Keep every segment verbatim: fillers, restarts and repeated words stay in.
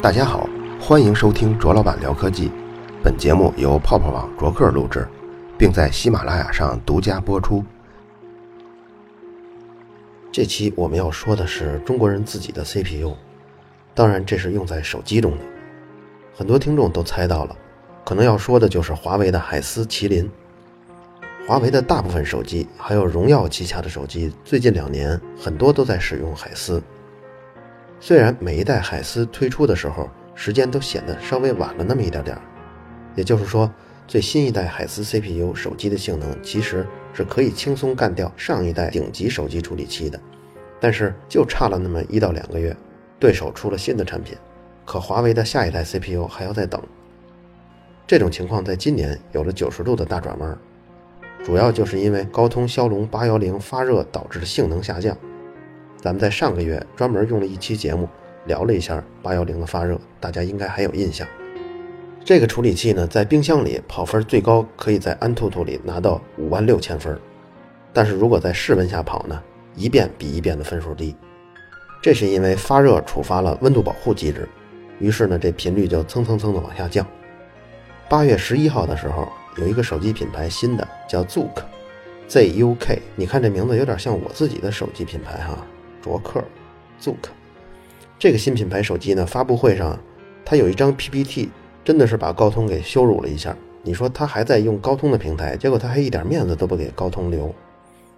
大家好，欢迎收听卓老板聊科技。本节目由泡泡网卓克录制，并在喜马拉雅上独家播出。这期我们要说的是中国人自己的 C P U， 当然这是用在手机中的。很多听众都猜到了，可能要说的就是华为的海思、麒麟。华为的大部分手机，还有荣耀旗下的手机，最近两年很多都在使用海思。虽然每一代海思推出的时候，时间都显得稍微晚了那么一点点，也就是说，最新一代海思 C P U 手机的性能其实是可以轻松干掉上一代顶级手机处理器的，但是就差了那么一到两个月，对手出了新的产品，可华为的下一代 C P U 还要再等。这种情况在今年有了九十度的大转弯，主要就是因为高通骁龙八一零发热导致的性能下降。咱们在上个月专门用了一期节目聊了一下八一零的发热，大家应该还有印象。这个处理器呢，在冰箱里跑分最高可以在安兔兔里拿到五万六千分，但是如果在室温下跑呢，一遍比一遍的分数低。这是因为发热触发了温度保护机制，于是呢，这频率就蹭蹭蹭的往下降。八月十一号的时候，有一个手机品牌新的叫 Z U K Z U K， 你看这名字有点像我自己的手机品牌哈，卓克 Z U K。 这个新品牌手机呢，发布会上它有一张 P P T， 真的是把高通给羞辱了一下。你说它还在用高通的平台，结果它还一点面子都不给高通留。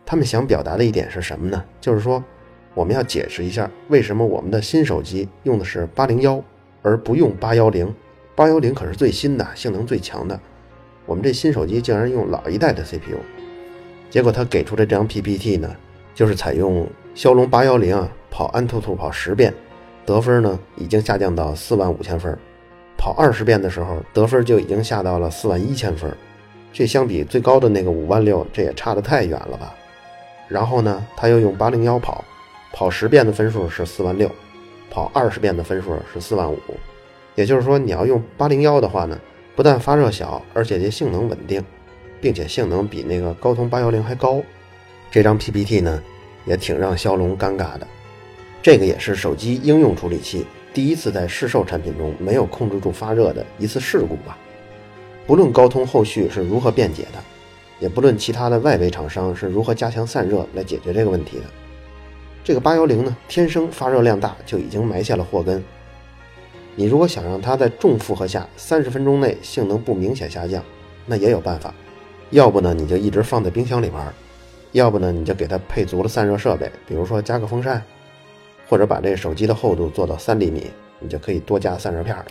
他们想表达的一点是什么呢？就是说我们要解释一下为什么我们的新手机用的是八零幺而不用八一零。八一零可是最新的，性能最强的，我们这新手机竟然用老一代的 C P U。结果他给出的这张 P P T 呢，就是采用骁龙八一零啊，跑安兔兔跑十遍，得分呢已经下降到四万五千分，跑二十遍的时候得分就已经下到了四万一千分，这相比最高的那个五万六，这也差得太远了吧。然后呢，他又用八零幺跑，跑十遍的分数是四万六，跑二十遍的分数是四万五。也就是说，你要用八零幺的话呢，不但发热小，而且这性能稳定，并且性能比那个高通八一零还高。这张 P P T 呢，也挺让骁龙尴尬的。这个也是手机应用处理器第一次在市售产品中没有控制住发热的一次事故吧。不论高通后续是如何辩解的，也不论其他的外围厂商是如何加强散热来解决这个问题的，这个八一零呢，天生发热量大，就已经埋下了祸根。你如果想让它在重负荷下三十分钟内性能不明显下降，那也有办法。要不呢，你就一直放在冰箱里玩；要不呢，你就给它配足了散热设备，比如说加个风扇，或者把这手机的厚度做到三厘米，你就可以多加散热片了。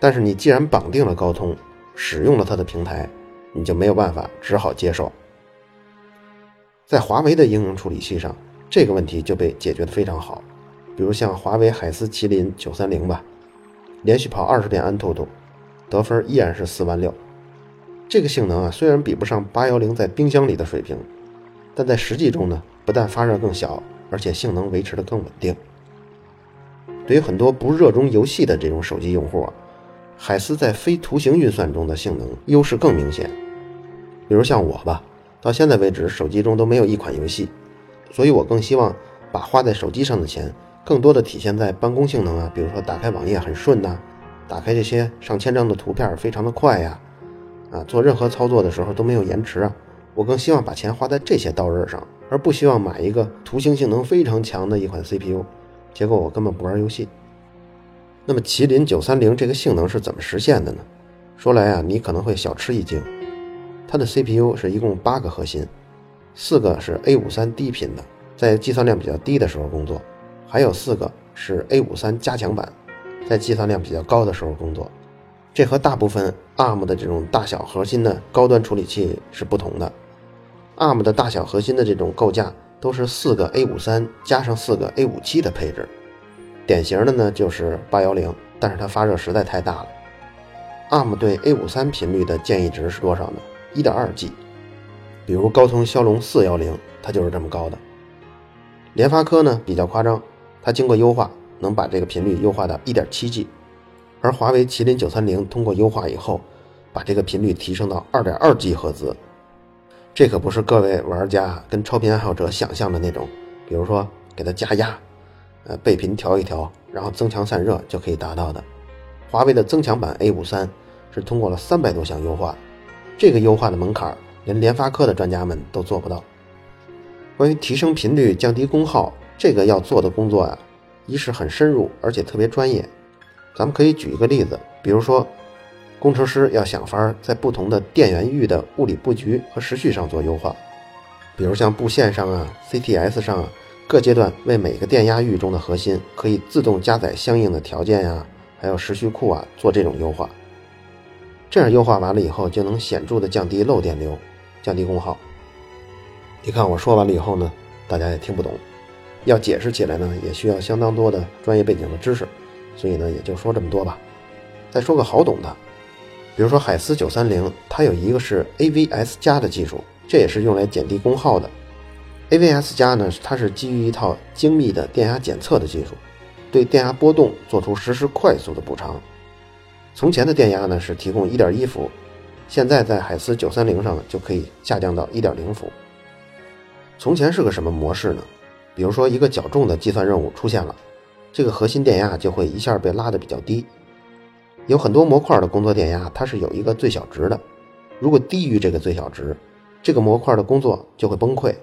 但是你既然绑定了高通，使用了它的平台，你就没有办法，只好接受。在华为的应用处理器上，这个问题就被解决得非常好。比如像华为海思麒麟九三零吧，连续跑二十遍安兔兔，得分依然是四万六。这个性能啊，虽然比不上八一零在冰箱里的水平，但在实际中呢，不但发热更小，而且性能维持得更稳定。对于很多不热衷游戏的这种手机用户啊，海思在非图形运算中的性能优势更明显。比如像我吧，到现在为止手机中都没有一款游戏，所以我更希望把花在手机上的钱更多的体现在办公性能啊，比如说打开网页很顺呐、啊，打开这些上千张的图片非常的快呀、啊，啊，做任何操作的时候都没有延迟啊。我更希望把钱花在这些刀刃上，而不希望买一个图形性能非常强的一款 C P U， 结果我根本不玩游戏。那么麒麟九三零这个性能是怎么实现的呢？说来啊，你可能会小吃一惊。它的 C P U 是一共八个核心，四个是 A五十三 低频的，在计算量比较低的时候工作。还有四个是 A五十三 加强版，在计算量比较高的时候工作。这和大部分 A R M 的这种大小核心的高端处理器是不同的。A R M 的大小核心的这种构架都是四个 A五十三 加上四个 A五十七 的配置。典型的呢就是八一零，但是它发热实在太大了。A R M 对 A五十三 频率的建议值是多少呢？ 一点二 G。 比如高通骁龙四一零它就是这么高的。联发科呢比较夸张，它经过优化能把这个频率优化到 一点七 G， 而华为麒麟九三零通过优化以后把这个频率提升到 二点二 G 赫兹。这可不是各位玩家跟超频爱好者想象的那种，比如说给它加压，呃，倍频调一调，然后增强散热就可以达到的。华为的增强版 A 五十三 是通过了三百多项优化，这个优化的门槛连联发科的专家们都做不到。关于提升频率、降低功耗，这个要做的工作啊，一是很深入，而且特别专业。咱们可以举一个例子，比如说工程师要想法在不同的电源域的物理布局和时序上做优化，比如像布线上啊、C T S 上啊，各阶段为每个电压域中的核心可以自动加载相应的条件呀、啊，还有时序库啊，做这种优化。这样优化完了以后，就能显著的降低漏电流，降低功耗。你看我说完了以后呢，大家也听不懂，要解释起来呢，也需要相当多的专业背景的知识，所以呢，也就说这么多吧。再说个好懂的。比如说海思九三零，它有一个是 A V S 加的技术，这也是用来减低功耗的。A V S 加呢，它是基于一套精密的电压检测的技术，对电压波动做出实时快速的补偿。从前的电压呢是提供 一点一 伏，现在在海思九三零上就可以下降到 一点零 伏。从前是个什么模式呢？比如说一个较重的计算任务出现了，这个核心电压就会一下被拉得比较低。有很多模块的工作电压它是有一个最小值的，如果低于这个最小值，这个模块的工作就会崩溃，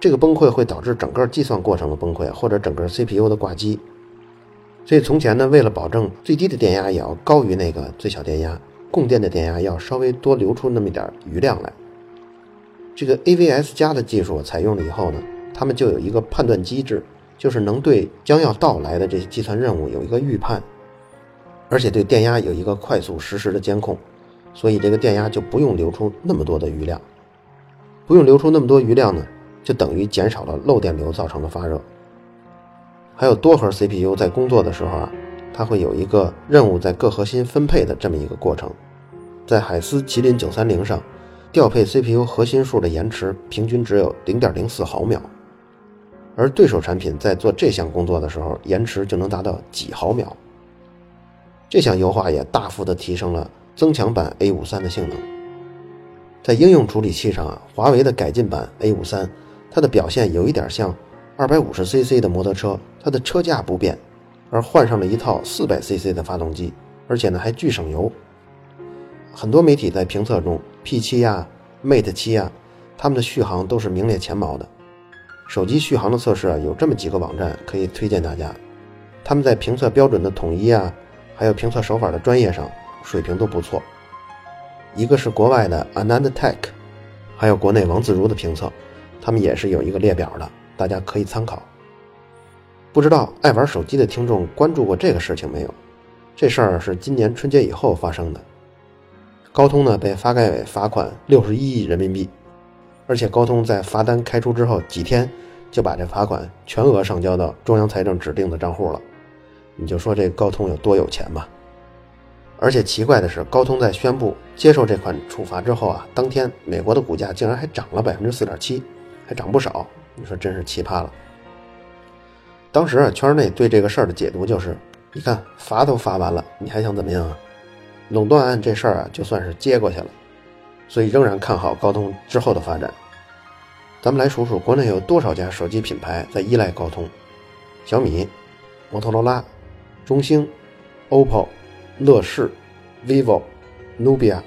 这个崩溃会导致整个计算过程的崩溃，或者整个 C P U 的挂机。所以从前呢，为了保证最低的电压也要高于那个最小电压，供电的电压要稍微多留出那么一点余量来。这个 A V S 加的技术采用了以后呢，他们就有一个判断机制，就是能对将要到来的这些计算任务有一个预判，而且对电压有一个快速实时的监控，所以这个电压就不用留出那么多的余量。不用留出那么多余量呢，就等于减少了漏电流造成的发热。还有多核 C P U 在工作的时候啊，它会有一个任务在各核心分配的这么一个过程。在海思麒麟九三零上，调配 C P U 核心数的延迟平均只有 零点零四 毫秒，而对手产品在做这项工作的时候，延迟就能达到几毫秒。这项优化也大幅的提升了增强版 A 五十三 的性能。在应用处理器上啊，华为的改进版 A 五十三， 它的表现有一点像 二百五十 C C 的摩托车，它的车架不变，而换上了一套 四百 C C 的发动机，而且呢还巨省油。很多媒体在评测中 P 七 啊 Mate 七 啊，它们的续航都是名列前茅的。手机续航的测试啊，有这么几个网站可以推荐大家，他们在评测标准的统一啊，还有评测手法的专业上水平都不错。一个是国外的 Ananda Tech， 还有国内王自如的评测，他们也是有一个列表的，大家可以参考。不知道爱玩手机的听众关注过这个事情没有？这事儿是今年春节以后发生的。高通呢被发改委罚款六十一亿人民币，而且高通在罚单开出之后几天就把这罚款全额上交到中央财政指定的账户了。你就说这个高通有多有钱吧。而且奇怪的是，高通在宣布接受这款处罚之后啊，当天美国的股价竟然还涨了 百分之四点七， 还涨不少，你说真是奇葩了。当时啊，圈内对这个事儿的解读就是，你看罚都罚完了，你还想怎么样啊？垄断案这事儿啊，就算是接过去了，所以仍然看好高通之后的发展。咱们来数数国内有多少家手机品牌在依赖高通，小米、摩托罗拉、中兴、O P P O、 乐视、 Vivo、 Nubia、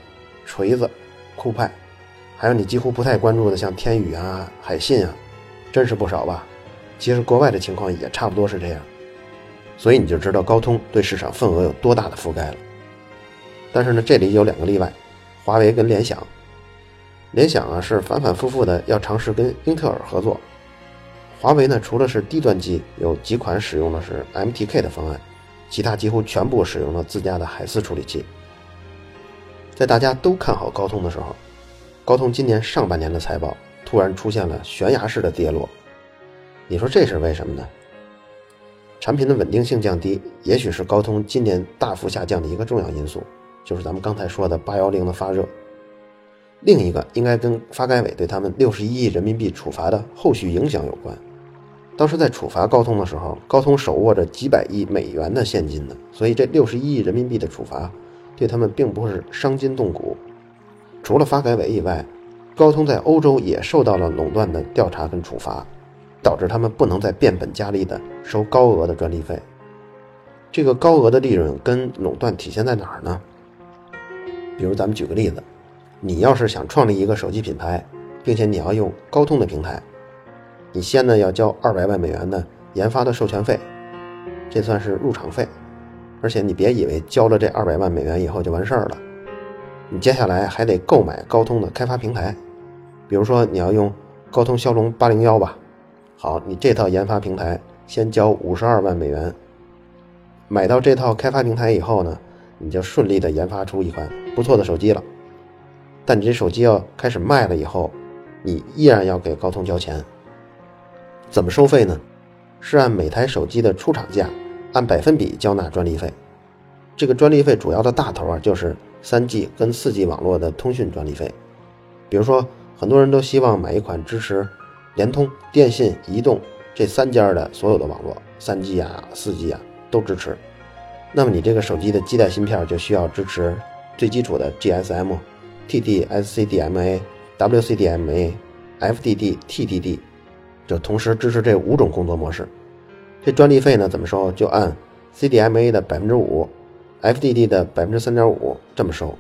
锤子、酷派，还有你几乎不太关注的像天宇啊、海信啊，真是不少吧。其实国外的情况也差不多是这样，所以你就知道高通对市场份额有多大的覆盖了。但是呢，这里有两个例外，华为跟联想。联想啊是反反复复的要尝试跟英特尔合作，华为呢除了是低端机有几款使用的是 M T K 的方案，其他几乎全部使用了自家的海思处理器。在大家都看好高通的时候，高通今年上半年的财报突然出现了悬崖式的跌落。你说这是为什么呢？产品的稳定性降低也许是高通今年大幅下降的一个重要因素，就是咱们刚才说的八一零的发热。另一个应该跟发改委对他们六十一亿人民币处罚的后续影响有关。当时在处罚高通的时候，高通手握着几百亿美元的现金呢，所以这六十一亿人民币的处罚对他们并不是伤筋动骨。除了发改委以外，高通在欧洲也受到了垄断的调查跟处罚，导致他们不能再变本加厉的收高额的专利费。这个高额的利润跟垄断体现在哪儿呢？比如咱们举个例子，你要是想创立一个手机品牌，并且你要用高通的平台，你先呢要交二百万美元的研发的授权费，这算是入场费。而且你别以为交了这二百万美元以后就完事儿了，你接下来还得购买高通的开发平台。比如说你要用高通骁龙八零幺吧，好，你这套研发平台先交五十二万美元，买到这套开发平台以后呢，你就顺利的研发出一款不错的手机了。但你这手机要开始卖了以后，你依然要给高通交钱。怎么收费呢？是按每台手机的出厂价按百分比交纳专利费。这个专利费主要的大头啊，就是 三 G 跟 四 G 网络的通讯专利费。比如说很多人都希望买一款支持联通、电信、移动这三家的所有的网络， 三 G 啊 四 G 啊都支持。那么你这个手机的基带芯片就需要支持最基础的 G S M、T D S C D M A、W C D M A、F D D、T D D， 就同时支持这五种工作模式。这专利费呢怎么收？就按 C D M A 的 百分之五， F D D 的 百分之三点五 这么收，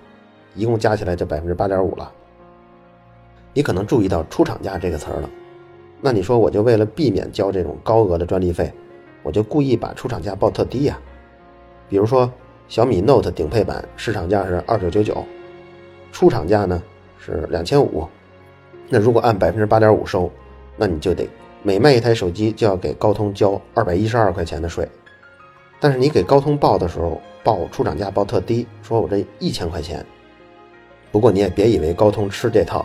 一共加起来就 百分之八点五 了。你可能注意到出厂价这个词儿了，那你说我就为了避免交这种高额的专利费，我就故意把出厂价报特低呀、啊。比如说小米 Note 顶配版市场价是二千九百九十九，出厂价呢是两千五百，那如果按 百分之八点五 收，那你就得每卖一台手机就要给高通交二百一十二块钱的税。但是你给高通报的时候报出厂价报特低，说我这一千块钱。不过你也别以为高通吃这套，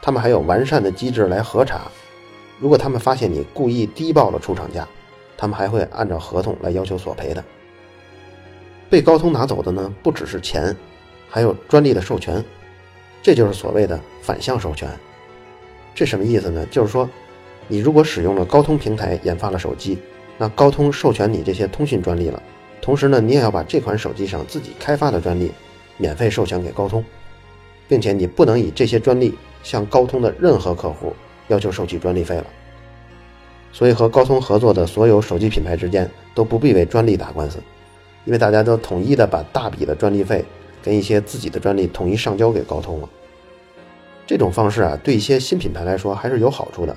他们还有完善的机制来核查，如果他们发现你故意低报了出厂价，他们还会按照合同来要求索赔的。被高通拿走的呢，不只是钱，还有专利的授权，这就是所谓的反向授权。这什么意思呢？就是说你如果使用了高通平台研发了手机，那高通授权你这些通讯专利了，同时呢你也要把这款手机上自己开发的专利免费授权给高通，并且你不能以这些专利向高通的任何客户要求收取专利费了。所以和高通合作的所有手机品牌之间都不必为专利打官司，因为大家都统一的把大笔的专利费跟一些自己的专利统一上交给高通了。这种方式啊，对一些新品牌来说还是有好处的。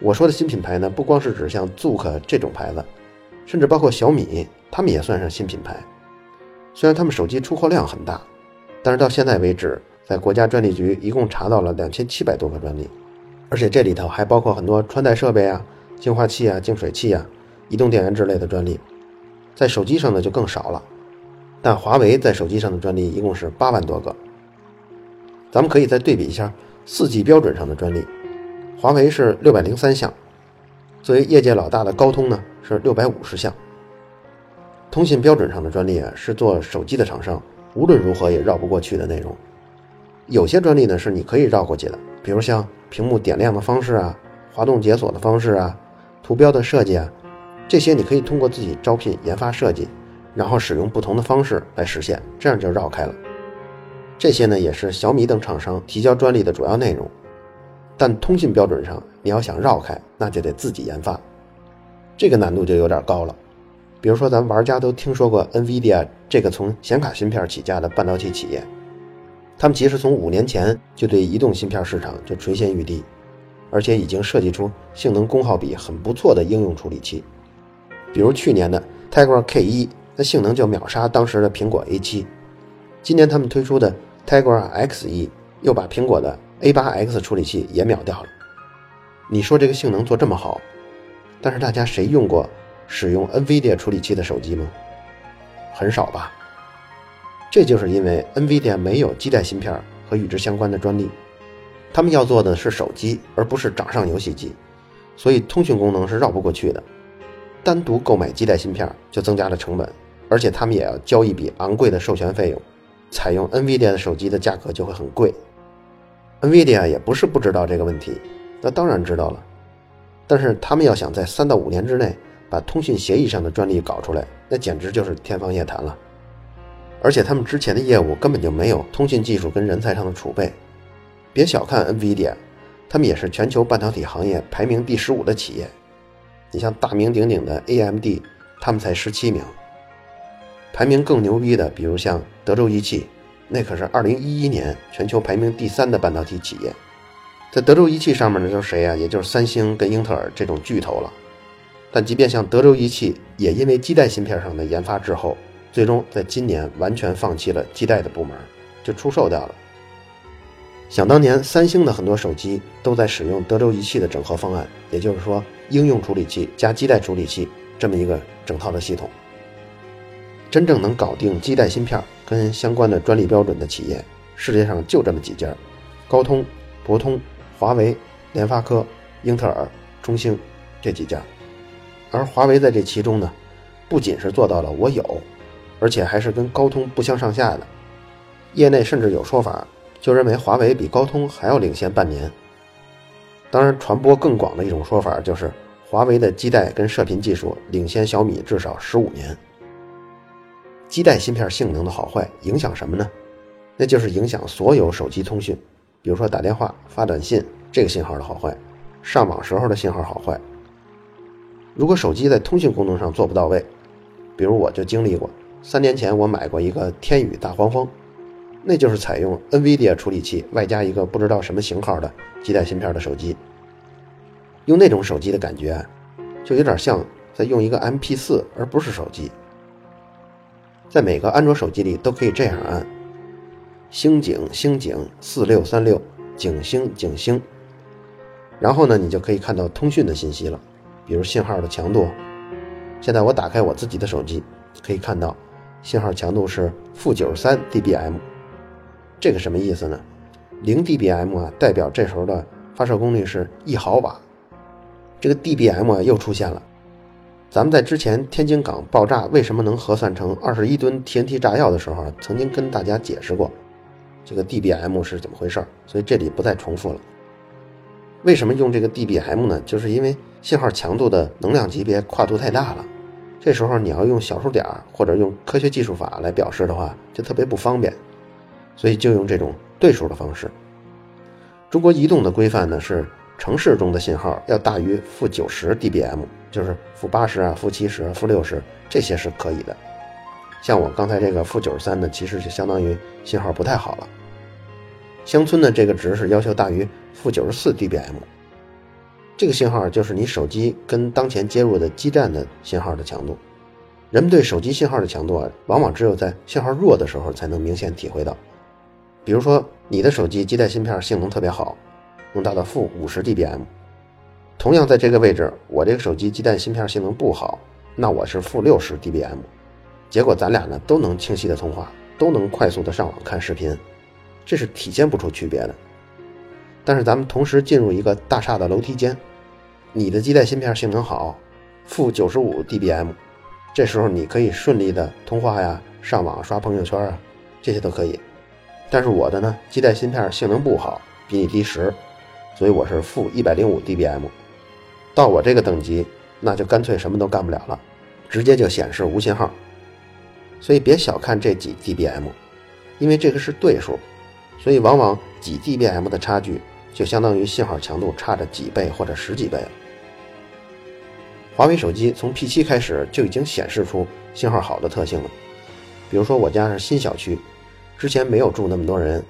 我说的新品牌呢，不光是指像 Z U K 这种牌子，甚至包括小米，他们也算是新品牌。虽然他们手机出货量很大，但是到现在为止，在国家专利局一共查到了两千七百多个专利，而且这里头还包括很多穿戴设备啊、净化器啊、净水器啊、移动电源之类的专利。在手机上呢就更少了，但华为在手机上的专利一共是八万多个。咱们可以再对比一下 四 G 标准上的专利，华为是六百零三项，作为业界老大的高通呢是六百五十项。通信标准上的专利啊，是做手机的厂商无论如何也绕不过去的内容。有些专利呢是你可以绕过去的，比如像屏幕点亮的方式啊、滑动解锁的方式啊、图标的设计啊，这些你可以通过自己招聘研发设计，然后使用不同的方式来实现，这样就绕开了。这些呢也是小米等厂商提交专利的主要内容。但通信标准上你要想绕开，那就得自己研发，这个难度就有点高了。比如说咱们玩家都听说过 NVIDIA 这个从显卡芯片起家的半导体企业，他们其实从五年前就对移动芯片市场就垂涎欲滴，而且已经设计出性能功耗比很不错的应用处理器。比如去年的 Tegra K 一， 那性能就秒杀当时的苹果 A 七。 今年他们推出的 Tegra X E 又把苹果的A 八 X 处理器也秒掉了。你说这个性能做这么好，但是大家谁用过使用 NVIDIA 处理器的手机吗？很少吧。这就是因为 NVIDIA 没有基带芯片和与之相关的专利，他们要做的是手机，而不是掌上游戏机，所以通讯功能是绕不过去的。单独购买基带芯片就增加了成本，而且他们也要交一笔昂贵的授权费用，采用 NVIDIA 的手机的价格就会很贵。NVIDIA 也不是不知道这个问题，那当然知道了，但是他们要想在三到五年之内把通讯协议上的专利搞出来，那简直就是天方夜谭了。而且他们之前的业务根本就没有通讯技术跟人才上的储备，别小看 NVIDIA， 他们也是全球半导体行业排名第十五的企业。你像大名鼎鼎的 A M D， 他们才十七名。排名更牛逼的，比如像德州仪器，那可是二零一一年全球排名第三的半导体企业。在德州仪器上面的就是谁啊？也就是三星跟英特尔这种巨头了。但即便像德州仪器，也因为基带芯片上的研发滞后，最终在今年完全放弃了基带的部门，就出售掉了。想当年，三星的很多手机都在使用德州仪器的整合方案，也就是说，应用处理器加基带处理器这么一个整套的系统。真正能搞定基带芯片跟相关的专利标准的企业，世界上就这么几家：高通、博通、华为、联发科、英特尔、中兴这几家。而华为在这其中呢，不仅是做到了我有，而且还是跟高通不相上下的。业内甚至有说法，就认为华为比高通还要领先半年。当然，传播更广的一种说法就是，华为的基带跟射频技术领先小米至少十五年。基带芯片性能的好坏影响什么呢？那就是影响所有手机通讯，比如说打电话、发短信，这个信号的好坏，上网时候的信号好坏。如果手机在通讯功能上做不到位，比如我就经历过，三年前我买过一个天宇大黄蜂，那就是采用 NVIDIA 处理器外加一个不知道什么型号的基带芯片的手机。用那种手机的感觉，就有点像在用一个 M P 四， 而不是手机。在每个安卓手机里都可以这样按：星井星井四六三六井星井星。然后呢，你就可以看到通讯的信息了。比如信号的强度，现在我打开我自己的手机，可以看到信号强度是负 九十三 dBm。 这个什么意思呢？ 零 dBm 啊，代表这时候的发射功率是一毫瓦。这个 dBm 啊又出现了。咱们在之前天津港爆炸为什么能核算成二十一吨 T N T 炸药的时候，曾经跟大家解释过这个 dBm 是怎么回事，所以这里不再重复了。为什么用这个 dBm 呢？就是因为信号强度的能量级别跨度太大了，这时候你要用小数点或者用科学技术法来表示的话，就特别不方便，所以就用这种对数的方式。中国移动的规范呢是城市中的信号要大于负 九十 dBm， 就是负八十啊、负七十、负六十，这些是可以的。像我刚才这个负九十三呢，其实就相当于信号不太好了。乡村的这个值是要求大于负 九十四 dBm， 这个信号就是你手机跟当前接入的基站的信号的强度。人们对手机信号的强度啊，往往只有在信号弱的时候才能明显体会到。比如说你的手机基带芯片性能特别好，能达到负 五十 dBm， 同样在这个位置，我这个手机基带芯片性能不好，那我是负 六十 dBm， 结果咱俩呢都能清晰的通话，都能快速的上网看视频，这是体现不出区别的。但是咱们同时进入一个大厦的楼梯间，你的基带芯片性能好，负 九十五 dBm， 这时候你可以顺利的通话呀、上网、刷朋友圈啊，这些都可以。但是我的呢，基带芯片性能不好，比你低十，所以我是负 一百零五 dBm。 到我这个等级，那就干脆什么都干不了了，直接就显示无信号。所以别小看这几 dBm， 因为这个是对数，所以往往几 dBm 的差距就相当于信号强度差着几倍或者十几倍了。华为手机从 P 七 开始就已经显示出信号好的特性了。比如说我家是新小区，之前没有住那么多人，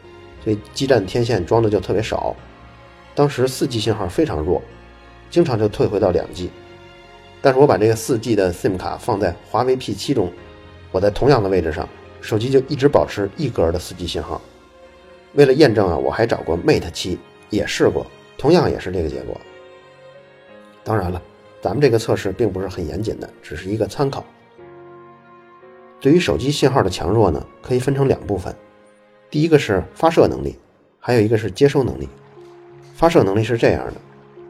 所以基站天线装的就特别少，当时 四 G 信号非常弱，经常就退回到 两 G。 但是我把这个 四 G 的 SIM 卡放在华为 P 七 中，我在同样的位置上，手机就一直保持一格的 四 G 信号。为了验证啊，我还找过 Mate 七，也试过，同样也是这个结果。当然了，咱们这个测试并不是很严谨的，只是一个参考。对于手机信号的强弱呢，可以分成两部分，第一个是发射能力，还有一个是接收能力。发射能力是这样的，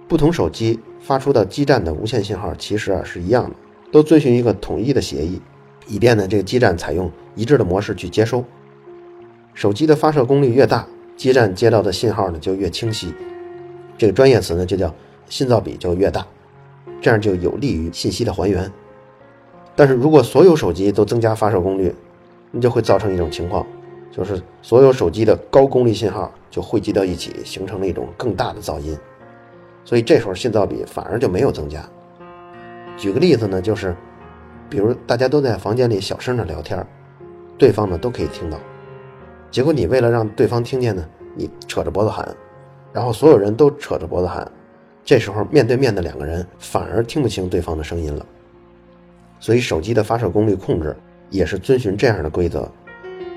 不同手机发出到基站的无线信号其实啊是一样的，都遵循一个统一的协议，以便呢这个基站采用一致的模式去接收。手机的发射功率越大，基站接到的信号呢就越清晰，这个专业词呢就叫信噪比就越大，这样就有利于信息的还原。但是如果所有手机都增加发射功率，那就会造成一种情况，就是所有手机的高功率信号就汇集到一起，形成了一种更大的噪音，所以这时候信噪比反而就没有增加。举个例子呢，就是比如大家都在房间里小声的聊天，对方呢都可以听到，结果你为了让对方听见呢，你扯着脖子喊，然后所有人都扯着脖子喊，这时候面对面的两个人反而听不清对方的声音了。所以手机的发射功率控制也是遵循这样的规则，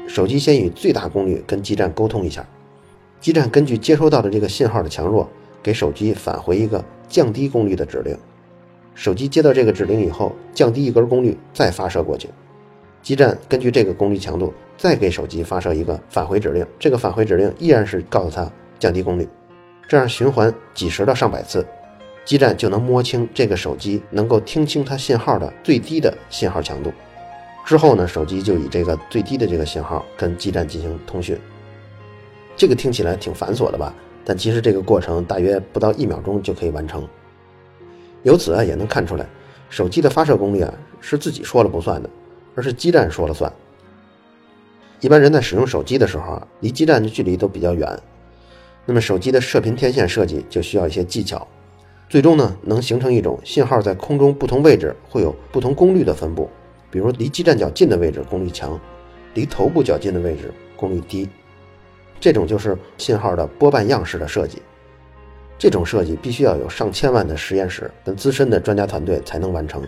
手机先以最大功率跟基站沟通一下，基站根据接收到的这个信号的强弱，给手机返回一个降低功率的指令，手机接到这个指令以后，降低一根功率再发射过去，基站根据这个功率强度再给手机发射一个返回指令，这个返回指令依然是告诉它降低功率，这样循环几十到上百次，基站就能摸清这个手机能够听清它信号的最低的信号强度。之后呢，手机就以这个最低的这个信号跟基站进行通讯。这个听起来挺繁琐的吧，但其实这个过程大约不到一秒钟就可以完成。由此啊，也能看出来，手机的发射功率啊是自己说了不算的，而是基站说了算。一般人在使用手机的时候啊，离基站的距离都比较远，那么手机的射频天线设计就需要一些技巧，最终呢能形成一种信号在空中不同位置会有不同功率的分布，比如离基站较近的位置功率强，离头部较近的位置功率低，这种就是信号的波瓣样式的设计。这种设计必须要有上千万的实验室跟资深的专家团队才能完成。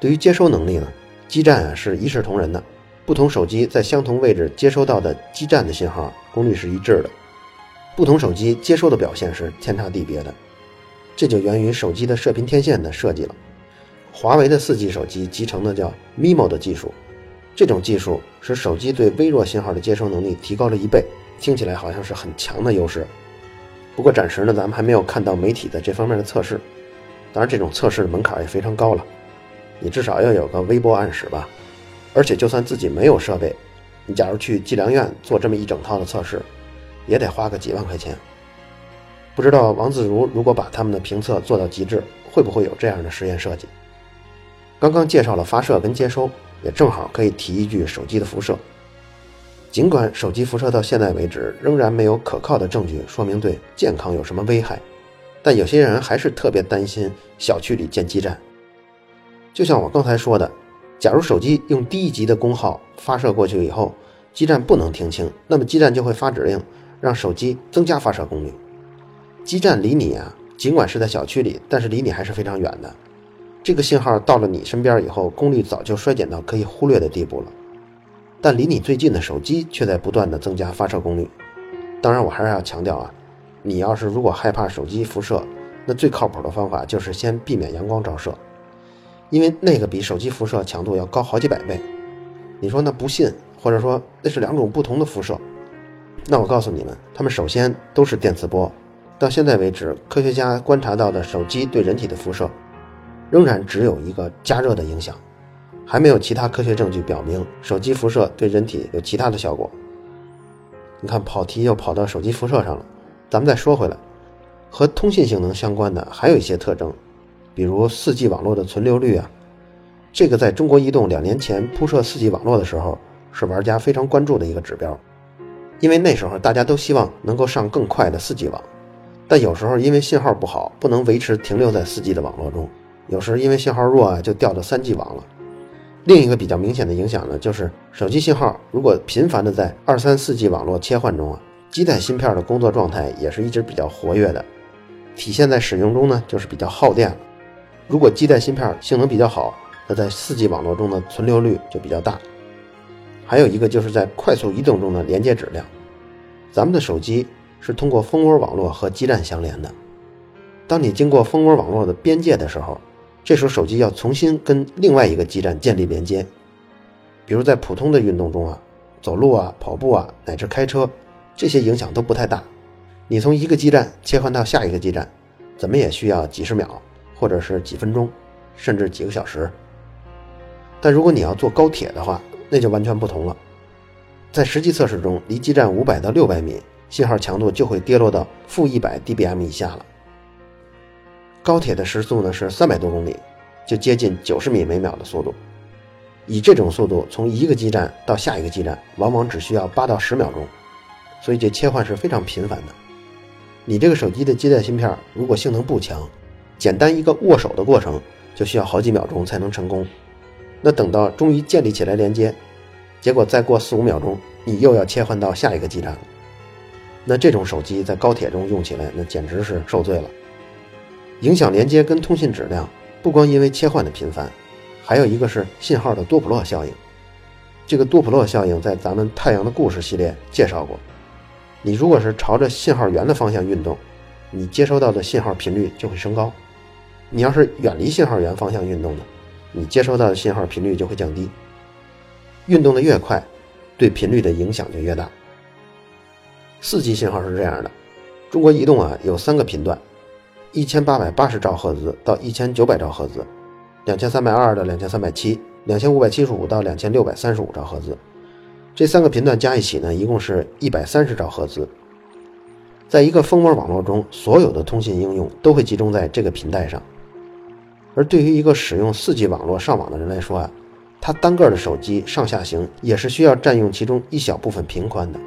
对于接收能力呢，基站啊是一视同仁的，不同手机在相同位置接收到的基站的信号功率是一致的，不同手机接收的表现是天差地别的，这就源于手机的射频天线的设计了。华为的 四 G 手机集成的叫 M I M O 的技术，这种技术使手机对微弱信号的接收能力提高了一倍，听起来好像是很强的优势。不过暂时呢，咱们还没有看到媒体的这方面的测试，当然这种测试的门槛也非常高了，你至少要有个微波暗室吧。而且就算自己没有设备，你假如去计量院做这么一整套的测试，也得花个几万块钱。不知道王自如如果把他们的评测做到极致，会不会有这样的实验设计。刚刚介绍了发射跟接收，也正好可以提一句手机的辐射。尽管手机辐射到现在为止仍然没有可靠的证据说明对健康有什么危害，但有些人还是特别担心小区里建基站。就像我刚才说的，假如手机用低一级的功耗发射过去以后，基站不能听清，那么基站就会发指令让手机增加发射功率。基站离你啊，尽管是在小区里，但是离你还是非常远的，这个信号到了你身边以后，功率早就衰减到可以忽略的地步了，但离你最近的手机却在不断的增加发射功率。当然我还是要强调啊，你要是如果害怕手机辐射，那最靠谱的方法就是先避免阳光照射，因为那个比手机辐射强度要高好几百倍。你说那不信，或者说那是两种不同的辐射，那我告诉你们，它们首先都是电磁波。到现在为止，科学家观察到的手机对人体的辐射仍然只有一个加热的影响，还没有其他科学证据表明手机辐射对人体有其他的效果。你看，跑题又跑到手机辐射上了，咱们再说回来，和通信性能相关的还有一些特征，比如 四 G 网络的存留率啊，这个在中国移动两年前铺设 四 G 网络的时候是玩家非常关注的一个指标，因为那时候大家都希望能够上更快的 四 G 网，但有时候因为信号不好，不能维持停留在 四 G 的网络中，有时因为信号弱啊，就掉到 三 G 网了。另一个比较明显的影响呢，就是手机信号如果频繁的在二三四 G 网络切换中啊，基带芯片的工作状态也是一直比较活跃的，体现在使用中呢就是比较耗电了。如果基带芯片性能比较好，那在四 G 网络中的存留率就比较大。还有一个就是在快速移动中的连接质量，咱们的手机是通过蜂窝网络和基站相连的，当你经过蜂窝网络的边界的时候，这时候手机要重新跟另外一个基站建立连接。比如在普通的运动中啊，走路啊，跑步啊，乃至开车，这些影响都不太大，你从一个基站切换到下一个基站怎么也需要几十秒，或者是几分钟，甚至几个小时。但如果你要坐高铁的话，那就完全不同了，在实际测试中，离基站五百到六百米，信号强度就会跌落到负一百 dBm 以下了。高铁的时速呢是三百多公里，就接近九十米每秒的速度。以这种速度从一个基站到下一个基站往往只需要八到十秒钟，所以这切换是非常频繁的。你这个手机的基带芯片如果性能不强，简单一个握手的过程就需要好几秒钟才能成功，那等到终于建立起来连接，结果再过四五秒钟你又要切换到下一个基站了，那这种手机在高铁中用起来那简直是受罪了。影响连接跟通信质量不光因为切换的频繁，还有一个是信号的多普勒效应。这个多普勒效应在咱们太阳的故事系列介绍过，你如果是朝着信号源的方向运动，你接收到的信号频率就会升高，你要是远离信号源方向运动的，你接收到的信号频率就会降低。运动的越快，对频率的影响就越大。四 G 信号是这样的，中国移动啊有三个频段，一千八百八十兆赫兹到一千九百兆赫兹，两千三百二十到两千三百七十，两千五百七十五到两千六百三十五兆赫兹，这三个频段加一起呢一共是一百三十兆赫兹。在一个蜂窝网络中，所有的通信应用都会集中在这个频带上，而对于一个使用 四 G 网络上网的人来说啊，它单个的手机上下行也是需要占用其中一小部分频宽的，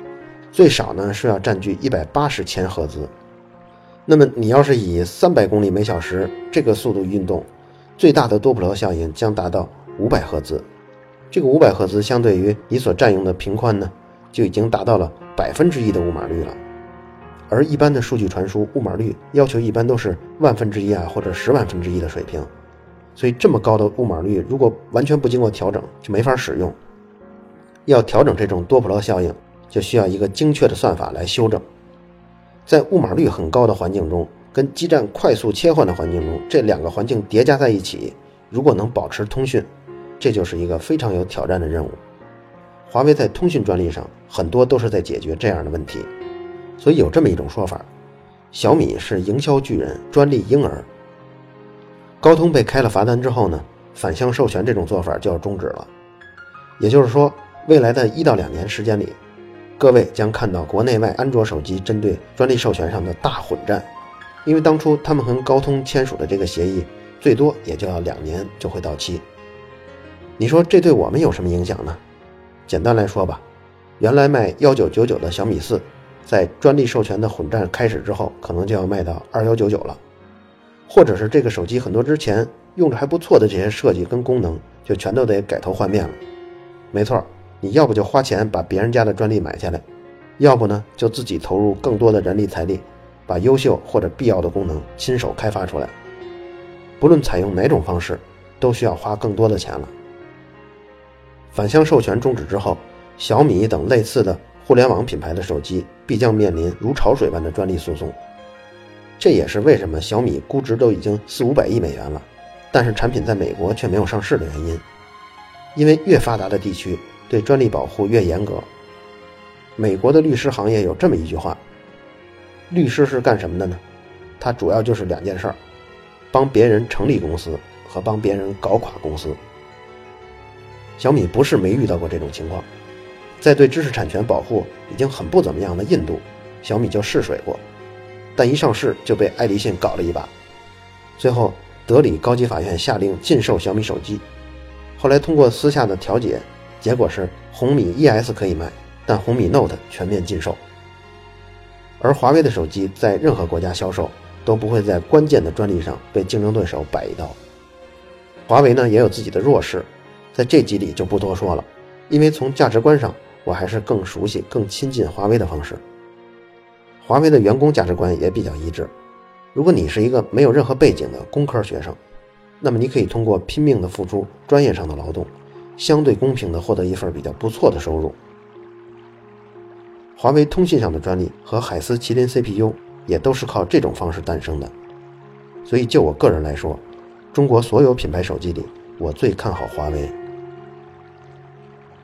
最少呢是要占据一百八十千赫兹。那么你要是以三百公里每小时这个速度运动，最大的多普勒效应将达到五百赫兹。这个五百赫兹相对于你所占用的频宽呢，就已经达到了百分之一的误码率了。而一般的数据传输误码率要求一般都是万分之一啊或者十万分之一的水平，所以这么高的误码率如果完全不经过调整就没法使用。要调整这种多普勒效应，就需要一个精确的算法来修正。在误码率很高的环境中，跟基站快速切换的环境中，这两个环境叠加在一起，如果能保持通讯，这就是一个非常有挑战的任务。华为在通讯专利上很多都是在解决这样的问题，所以有这么一种说法，小米是营销巨人，专利婴儿。高通被开了罚单之后呢，反向授权这种做法就要终止了。也就是说，未来的一到两年时间里，各位将看到国内外安卓手机针对专利授权上的大混战，因为当初他们和高通签署的这个协议最多也就要两年就会到期。你说这对我们有什么影响呢？简单来说吧，原来卖一九九九的小米四，在专利授权的混战开始之后，可能就要卖到二一九九了，或者是这个手机很多之前用着还不错的这些设计跟功能就全都得改头换面了。没错，你要不就花钱把别人家的专利买下来，要不呢就自己投入更多的人力财力，把优秀或者必要的功能亲手开发出来。不论采用哪种方式，都需要花更多的钱了。反向授权终止之后，小米等类似的互联网品牌的手机必将面临如潮水般的专利诉讼。这也是为什么小米估值都已经四五百亿美元了，但是产品在美国却没有上市的原因。因为越发达的地区对专利保护越严格。美国的律师行业有这么一句话，律师是干什么的呢？他主要就是两件事儿，帮别人成立公司和帮别人搞垮公司。小米不是没遇到过这种情况，在对知识产权保护已经很不怎么样的印度，小米就试水过，但一上市就被爱立信搞了一把。最后德里高级法院下令禁售小米手机，后来通过私下的调解，结果是红米 E S 可以卖，但红米 Note 全面禁售。而华为的手机在任何国家销售都不会在关键的专利上被竞争对手摆一刀。华为呢也有自己的弱势，在这集里就不多说了，因为从价值观上我还是更熟悉更亲近华为的方式。华为的员工价值观也比较一致，如果你是一个没有任何背景的工科学生，那么你可以通过拼命的付出专业上的劳动，相对公平地获得一份比较不错的收入。华为通信上的专利和海思麒麟 C P U 也都是靠这种方式诞生的。所以就我个人来说，中国所有品牌手机里，我最看好华为。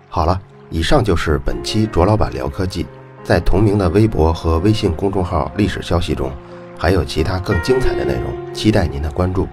好了，以上就是本期卓老板聊科技。在同名的微博和微信公众号历史消息中，还有其他更精彩的内容，期待您的关注。